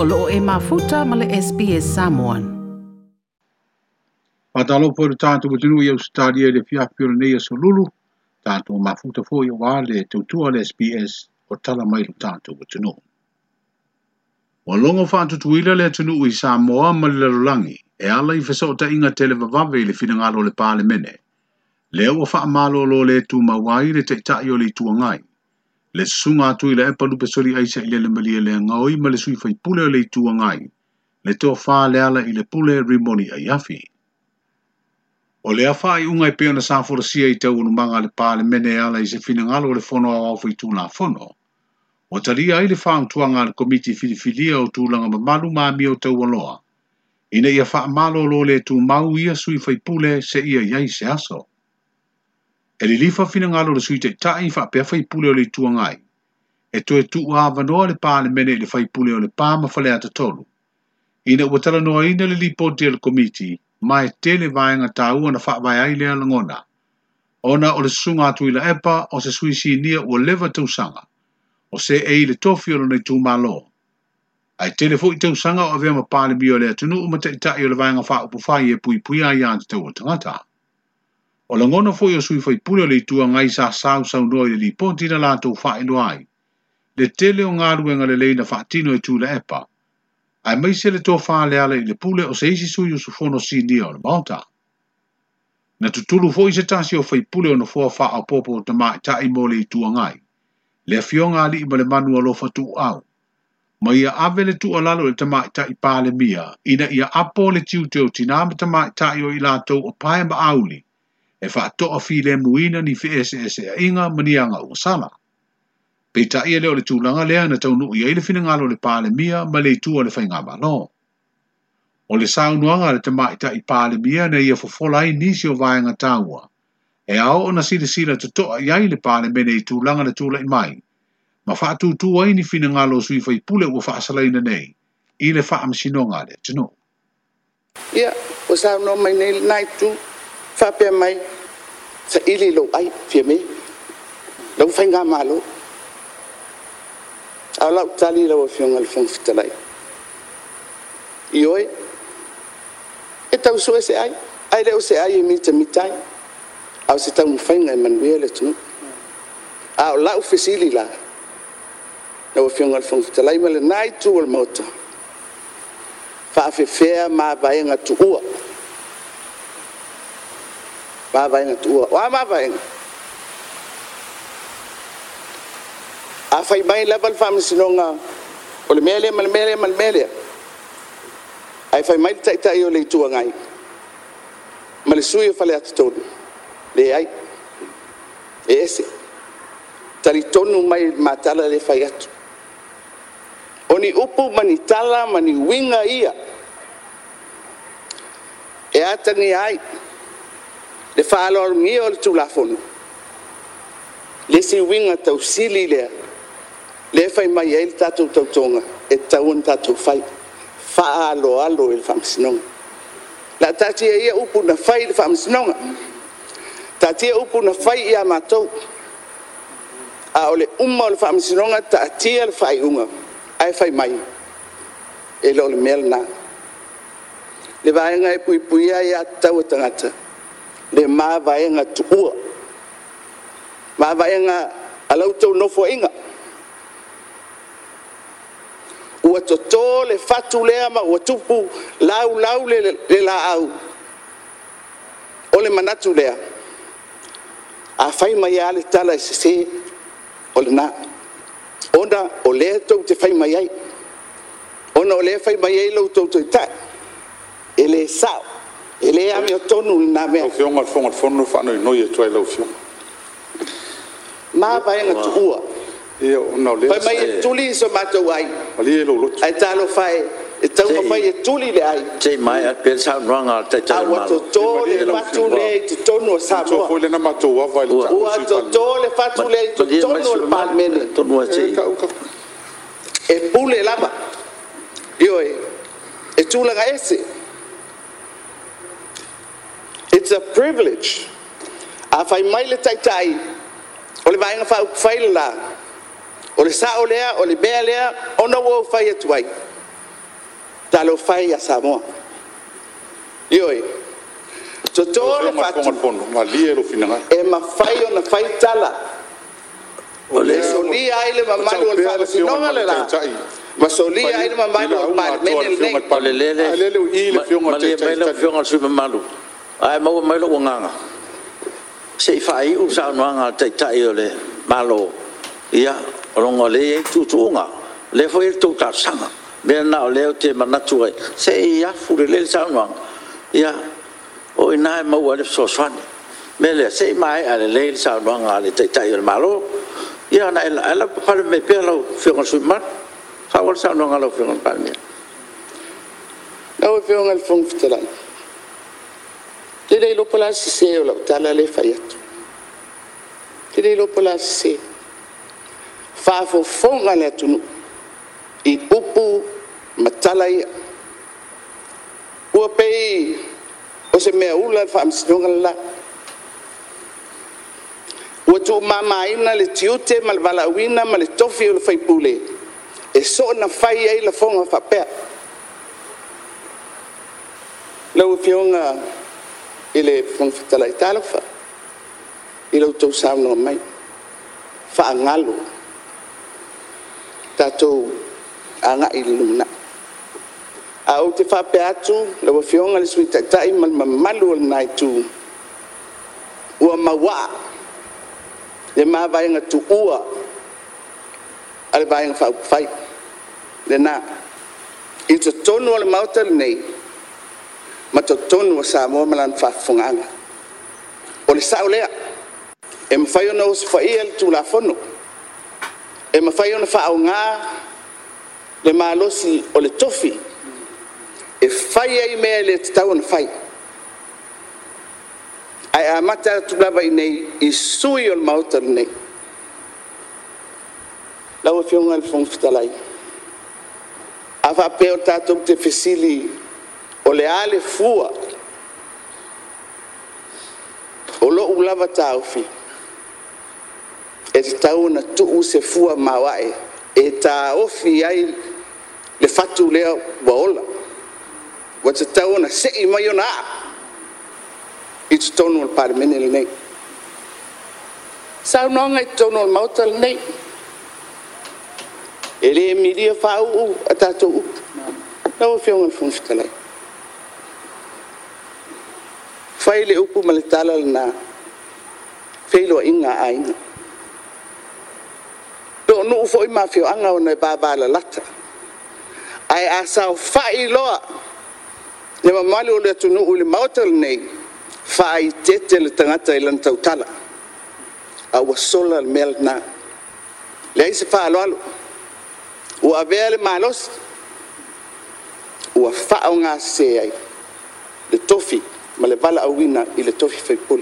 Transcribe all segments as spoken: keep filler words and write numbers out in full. Olo e mafuta ma le S P S Samoan. Patalo po tanto butinu ia stadia le fiapio nei e solulu, tanto mafuta fo ia wale tutua le S P S o tala mai lo tanto butinu. O longo fatu tuila le tunu i Samoa ma le lolangi, e ala i fesota inga tele vavave le finangalo le pale mene. Leo o faamalo lo le tu mawai le teitaio le tuangai. Le sunga Tuila'epa Sailele Malielegaoi ma le sui faipule le tuangai. Le tofa Lealailepule Rimoni Aiafi. O le afa i unga i peo na saforosia i tau unumanga le pale mene ala i se finangalo le fono au au faituna fono. O talia i le faantuanga le komiti filifilia o tūlanga mamalu maami o tau aloa. Ina ia faamalo lo le tu mau ia sui faipule se ia iai se aso. E li lifa fina ngalo le sui te tai fa pia faipule o le tuangai. E toe tu avanoa le pā le mene le faipule o le pā ma falea tatolu. Ina uatala noa ina le lipote le komiti, ma e tele vaenga tāua na faavai ai lea langona. Ona o le sunga Tuila'epa o se sui sinia ua lewa tausanga. O se ei le tofi o le tū malo. Ai tele fo i tausanga o avea ma pā le mio lea tunu umata i tai o le vaenga faa upufai e pui pui a iante taua tangata. O langono fo yo sui faipule le tuangai sa sau sau noi le liponti na lato faeloai. Le tele o ngaluenga le leina faatino e Tuila'epa. Ai maise le tofa le ala i le pule o seisi sui o sufono sinia o le mauta. Na tutulu fo i se tasi o faipule o na fo faa au popo o tamai taimo le tuangai. Le fionga ali ima le manua lo fatu au. Ma ia ave le tualalo le tamai tai pale mia. Ina ia apo le tiuteo tinama tamai tai o i lato o pae ma auli. E fa toa fi le muina ni fi S S A inga manianga o sala. Pei taia leo le tūlanga lea na taunu i eile fina ngalo le pāle mia ma le tua le whainga malo. O le saunuanga le tamaita i pāle mia na ia fofolai nisi o vaenga tāua. E ao o na sila sila tutoa i eile pāle mene i tūlanga le tūla i mai. Ma fa tūtua i ni fina ngalo sui fai pule ua faasalaina nei. I le faamsinonga le tino. Ia, o sauno mai nei naitu. Fapia mai sa ili lo ai fia me lau fainga malo au lau tali lau fionga le fongfitalai ioi e tau soe se ai ai leo se ai e mita mitai au se tau mfainga e manuia le tunu au lau fesili la lau fionga le fongfitalai ma le nai tu al mauta faafefea maa vaenga tu ua Mavainga tua, wa mavainga. A fai mai level family sinonga, ole mele mal mele mal mele. Ai fai mai tai tai ole tua ngai. Mal sui fale atton. Le ai. Ese. Tali tonu mai matala le fai atu. Oni upu manitala mani winga ia. E atani ai. Le faalor mi o le tulafono. Le si winga tau sili lea. Le fai mai e le tatou tautonga. E taun tatou fai. Faalo alo e le faamisinonga. La tatia ia upu na fai le faamisinonga. Tatia upu na fai ia matou. A ole umma o le faamisinonga tatia le fai unga. Ai fai mai. E le ole mele na. Le vaenga e puipuia ia tau tangata. Le mavaenga tuua. Mavaenga alautau nofo inga. Ua toto le fatu lea ma ua tupu lau lau le, le la au. O le manatu lea. A fai mai ale tala i sese o le na. Onda o le tau te fai mai ai. Ona o le fai mai ai lau tau tau tai. Ele sao. Ele ami o tonu na me. O fiona fonga fonu fa no no ye twelve fiona. Ma vai na tua. E no le. Vai mai tuli so mato wai. Ali lo lo. Ai talo fai. E tau ma vai tuli le ai. Sei mai a pensa wrong ta ta ma. O tole fatule to tonu sa bo. O tole na mato wa vai. O tole fatule to tonu palmene. Tonu sei. E pule lava. Io e e tula ga esse. It's a privilege. Afai mai le taitai, o le vaenga fau faila, o le saolea, o le bealea, ona wo fai atuai. talofai ya Samoa. Ioi. Totoro fatu. E mafai ona fai tala. Ole solia ile mamalu alfa sinonga lela. Masolia ile mamalu mal meneleng. Alelu ile fionga tete. Malele fionga super malu. Ai mau mai lo nganga. Sei fai u sa nganga tete ile malo. Ia rongole tutunga. Le foi tuta sanga. Ben na leo te manatue. Sei ia furele sanga. Ia o ina mau ale soswan. Mele sei mai ale le sanga ngale tete ile malo. Ia na ela para me pelo fionga super. Fa o sa nganga lo fionga palme. Lao fionga el funftelan. Tele lo pola se lo tala le fayat. Tele lo pola se fa fo fonga le tunu i upu matalai o pei o se me ula fa msongala o tu mama ina le tiute malvala wina mal tofi o fai pule e so na fai ai la fonga fa pe lo fionga ile fontalai talofa ile o tu samno mai fa ngalo tatou anga iluna au te fa peatu le bofiona le suita tai mal malu night tu wa mawa le mava nga tu ua al baing fa fai le na ito tonu le mautel nei matotonu sa mo malan fa funganga ole saulea em faiona us fail tu la fono e mafaiona fa au nga le malosi o le tofi e fai ai mele taun fai ai amata tulaba inei isui ol mauterne la ofion al fonftalai ava peota to te fesili o le ale fua o lo ulava taufi e tauna tu se fua mawae eta ofi ai le fatu le waola wa tataona sei mayona it's tonal parmenel nei sa nonga tonal mautal nei ele miria fau atato na ofion funftalai faile upu maltalal na failo inga aina no foi mafio anga ona baba la lata ai asa failo le mamali ole tunu uli mautel nei fai tetel tangata ilan tautala au solal melna le se falo alo o avel malos o faunga se ai le tofi male bala awina ile tofi fe pul.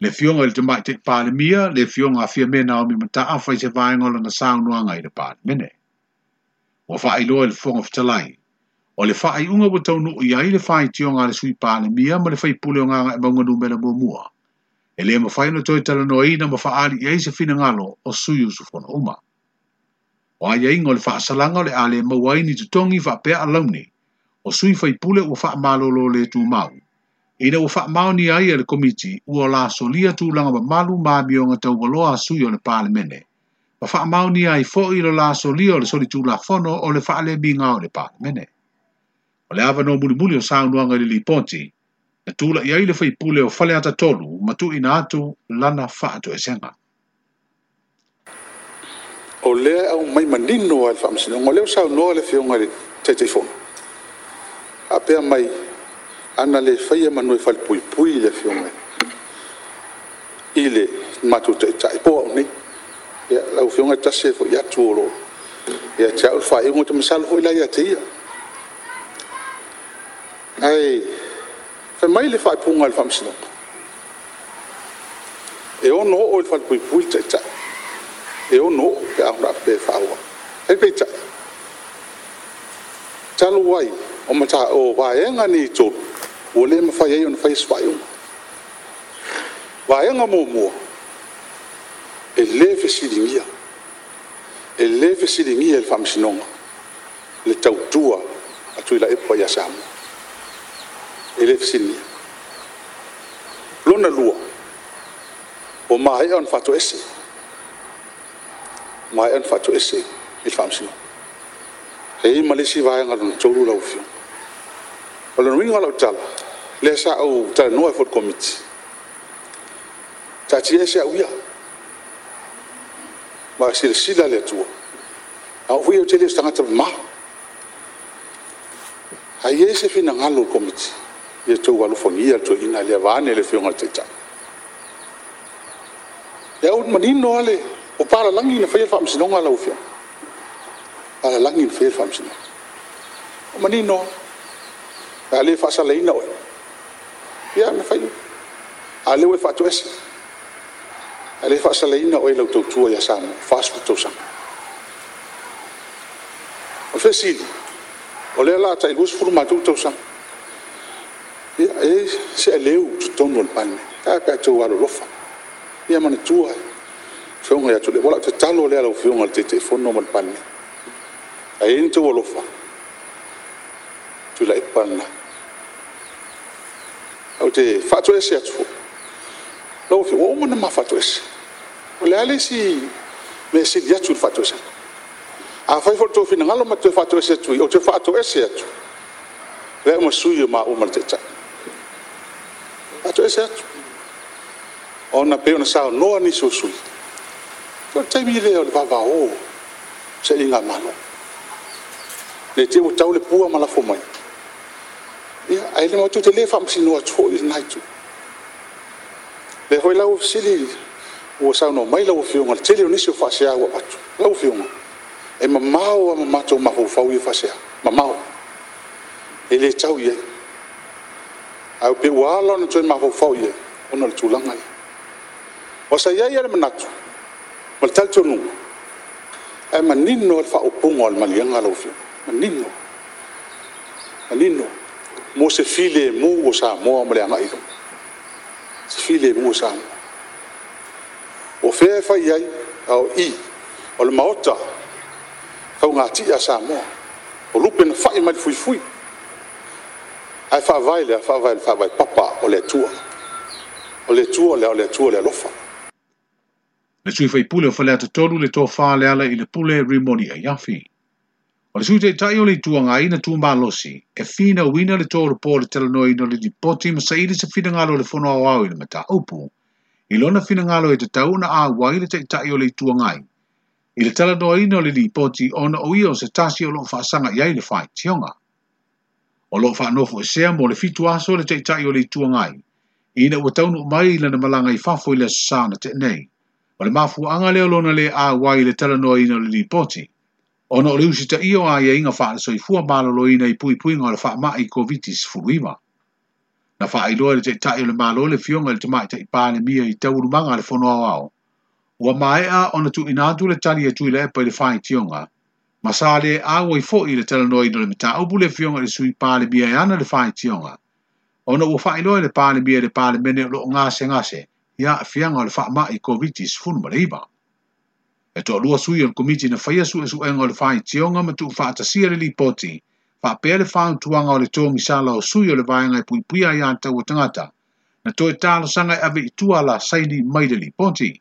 Le fiong el tematik palemia, le fiong a fia mena o mi mataa fai se vaingol na saunuanga i le palemene. Wa fai loa le fong of talai. O le fai unga watau nu iai le fai tiong a le sui palemia ma le fai pule o nganga e maunganu mena mua mua. E le ma fai no toi talanoa ina ma faali iai se fina ngalo o suyu sufona uma. O a iai ngol faa salanga le ale mawaini tutongi faa pea alauni. O sui fai pule o faa malolo le tu mau. Ina wa faa maoni ai ele komiti ua la solia tūlanga wa malu mamio nga tau waloa suyo le palemene. Wa faa maoni ai fo ilo la solia o le soli tūla fono o le faa le minga o le palemene. O le awa no muli muli o saunuanga li lipoti, na tūla ia ile fai pule o fale ata tolu matu ina atu lana faa to esenga. O lea au mai manino al faa msino, o leo saunoa le fionga le teiteifono. Apea mai ana le faia manui fal pui pui le fiume ile matuta tai po ni ya la fiume ta se fo ya tuolo ya tau fa e mo tmsal fo la ya tia ai fa mai le fa pungal famsino e ono o fal pui pui tata e ono ya ra pe fa wa e pe tata talu wai o mata o vaenga ni to o le mafai on face file vaenga momo eleve sidimia eleve sidimia el famsinonga le tautua a Tuila'epa ia Samoa. Elefsinia. Lona lua. O mai on fatu esse. Mai on fatu esse. Il famsino. Hei malisi vai ngalun tolu laufi. Olon winga lautala. Lesa au tala no effort committee. Tati esse a uia. Ma sil sila le tua. A uia o tele stanga tama. Aye se fina ngalo committee. Ye to walu fongia to ina le vane le fionga teta. Ya ut manino ale o para langi na fail famsino ngalaufi. Ala langin fail famsino. O manino ale fa sala ina o. Ya na fail. Ale we fa to esse. Ale fa sala ina o ile to ya sana. Fast to sana. O fesil. O le la ta ilus furma to sana. Ya e se leu to no pan. Ka ka to wa rofa. Ya man to. Fionga ya to le wala to talo le ala fionga te te fo no man pan. Ain to wolofa tu la epana au te fatu ese atfo lo fi wo mona ma fatu ese ole ale si me si dia tu fatu ese a fa fo to fi ngalo ma tu fatu ese tu o te fatu ese atu le mo suyo ma o malteta fatu ese atu ona pe ona sa no ani susu to te mi le o va va o se linga malo le te o tau le pua mala fomai ia ai le motu te le fam sino atfo i nai tu le hoi lau sili o sa no mai lau fiunga te le nisi o fasea o atu lau fiunga e mamao a mamato mahofau i fasea mamao e le tau i au pe wala no te mahofau i ona le tulanga o sa ia ia le manatu mal tal tonu e manino al fa opungo al malianga lau fiunga Nino, Nino, mo se file mo sa mo mo le anga ilo, se file mo sa o fe fa yai au i o le maota ka unga ti a sa mo o lupe na fa i mal fui fui ai fa vai le fa vai fa vai papa o le tua o le tua le o le tua le lofa le sui fai pule o fa le atatoru le to fa le ala i le pule Rimoni Aiafi. O le sute tai o le tuanga ina tumbalosi, e fina wina le toro po le telanoi no le dipoti masaidi se fina ngalo le fono au au i le mata upu. Ilona fina ngalo e te tauna a wai le tai o le tuanga i. I le telanoi no le dipoti ona o io se tasi o loo whaasanga iai le whai tionga. O loo whaanofo e sea mo le fitu aso le tai o le tuanga i. Ina ua taunu umai ilana malanga i fafo i le sasana te nei. O le mafu anga leo lona le a wai le telanoi no le dipoti. Ono o leusi ta iyo a ia inga wha soifua maloloina i pui puinga o le wha maa i kovitis furuima. Na wha iloa le te ta i le malo le fionga le tamai ta i pāne mia i taurumanga le fono au au. Ua maea ona tu inatu le tali e Tuila'epa i le whae tionga. Masale awa i fo i le telanoi no le mita upu le fionga le sui pāne mia i ana le whae tionga. Ona ua wha iloa le pāne mia le pāne mene o loo ngase ngase ia a fianga o le wha maa i kovitis furuima. E toa lua sui on komiti na whaia su e su enga o le whae tionga ma tu whaatasia le lipoti, whaapea le whaantuanga o le tongi sala o sui o le vaenga i puipuia i antau o tangata, na toe tālo sanga ave i tua la saili mai le lipoti,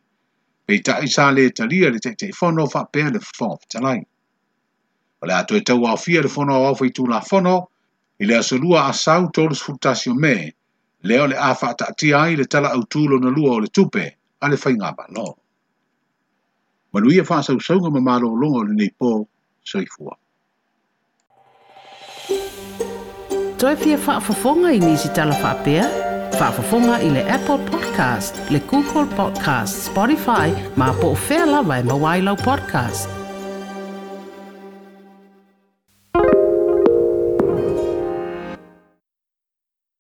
pei tae sa le talia le te te whono whaapea le whono fitalai. Wale a toe tau au fia le whono au awhai tu la whono, i le asolua a sau tolus futasio me, leo le a whaatatia ai le tala au tūlo na lua o le tupe, a le whainga malo. Manuia whāsausauga ma mālo longa o le nei pō soifua. Toi pia whaafafonga i nisi tala whaapea. Whaafafonga i le Apple Podcast, le Google Podcast, Spotify, ma po o whea lawa e mawailau podcast.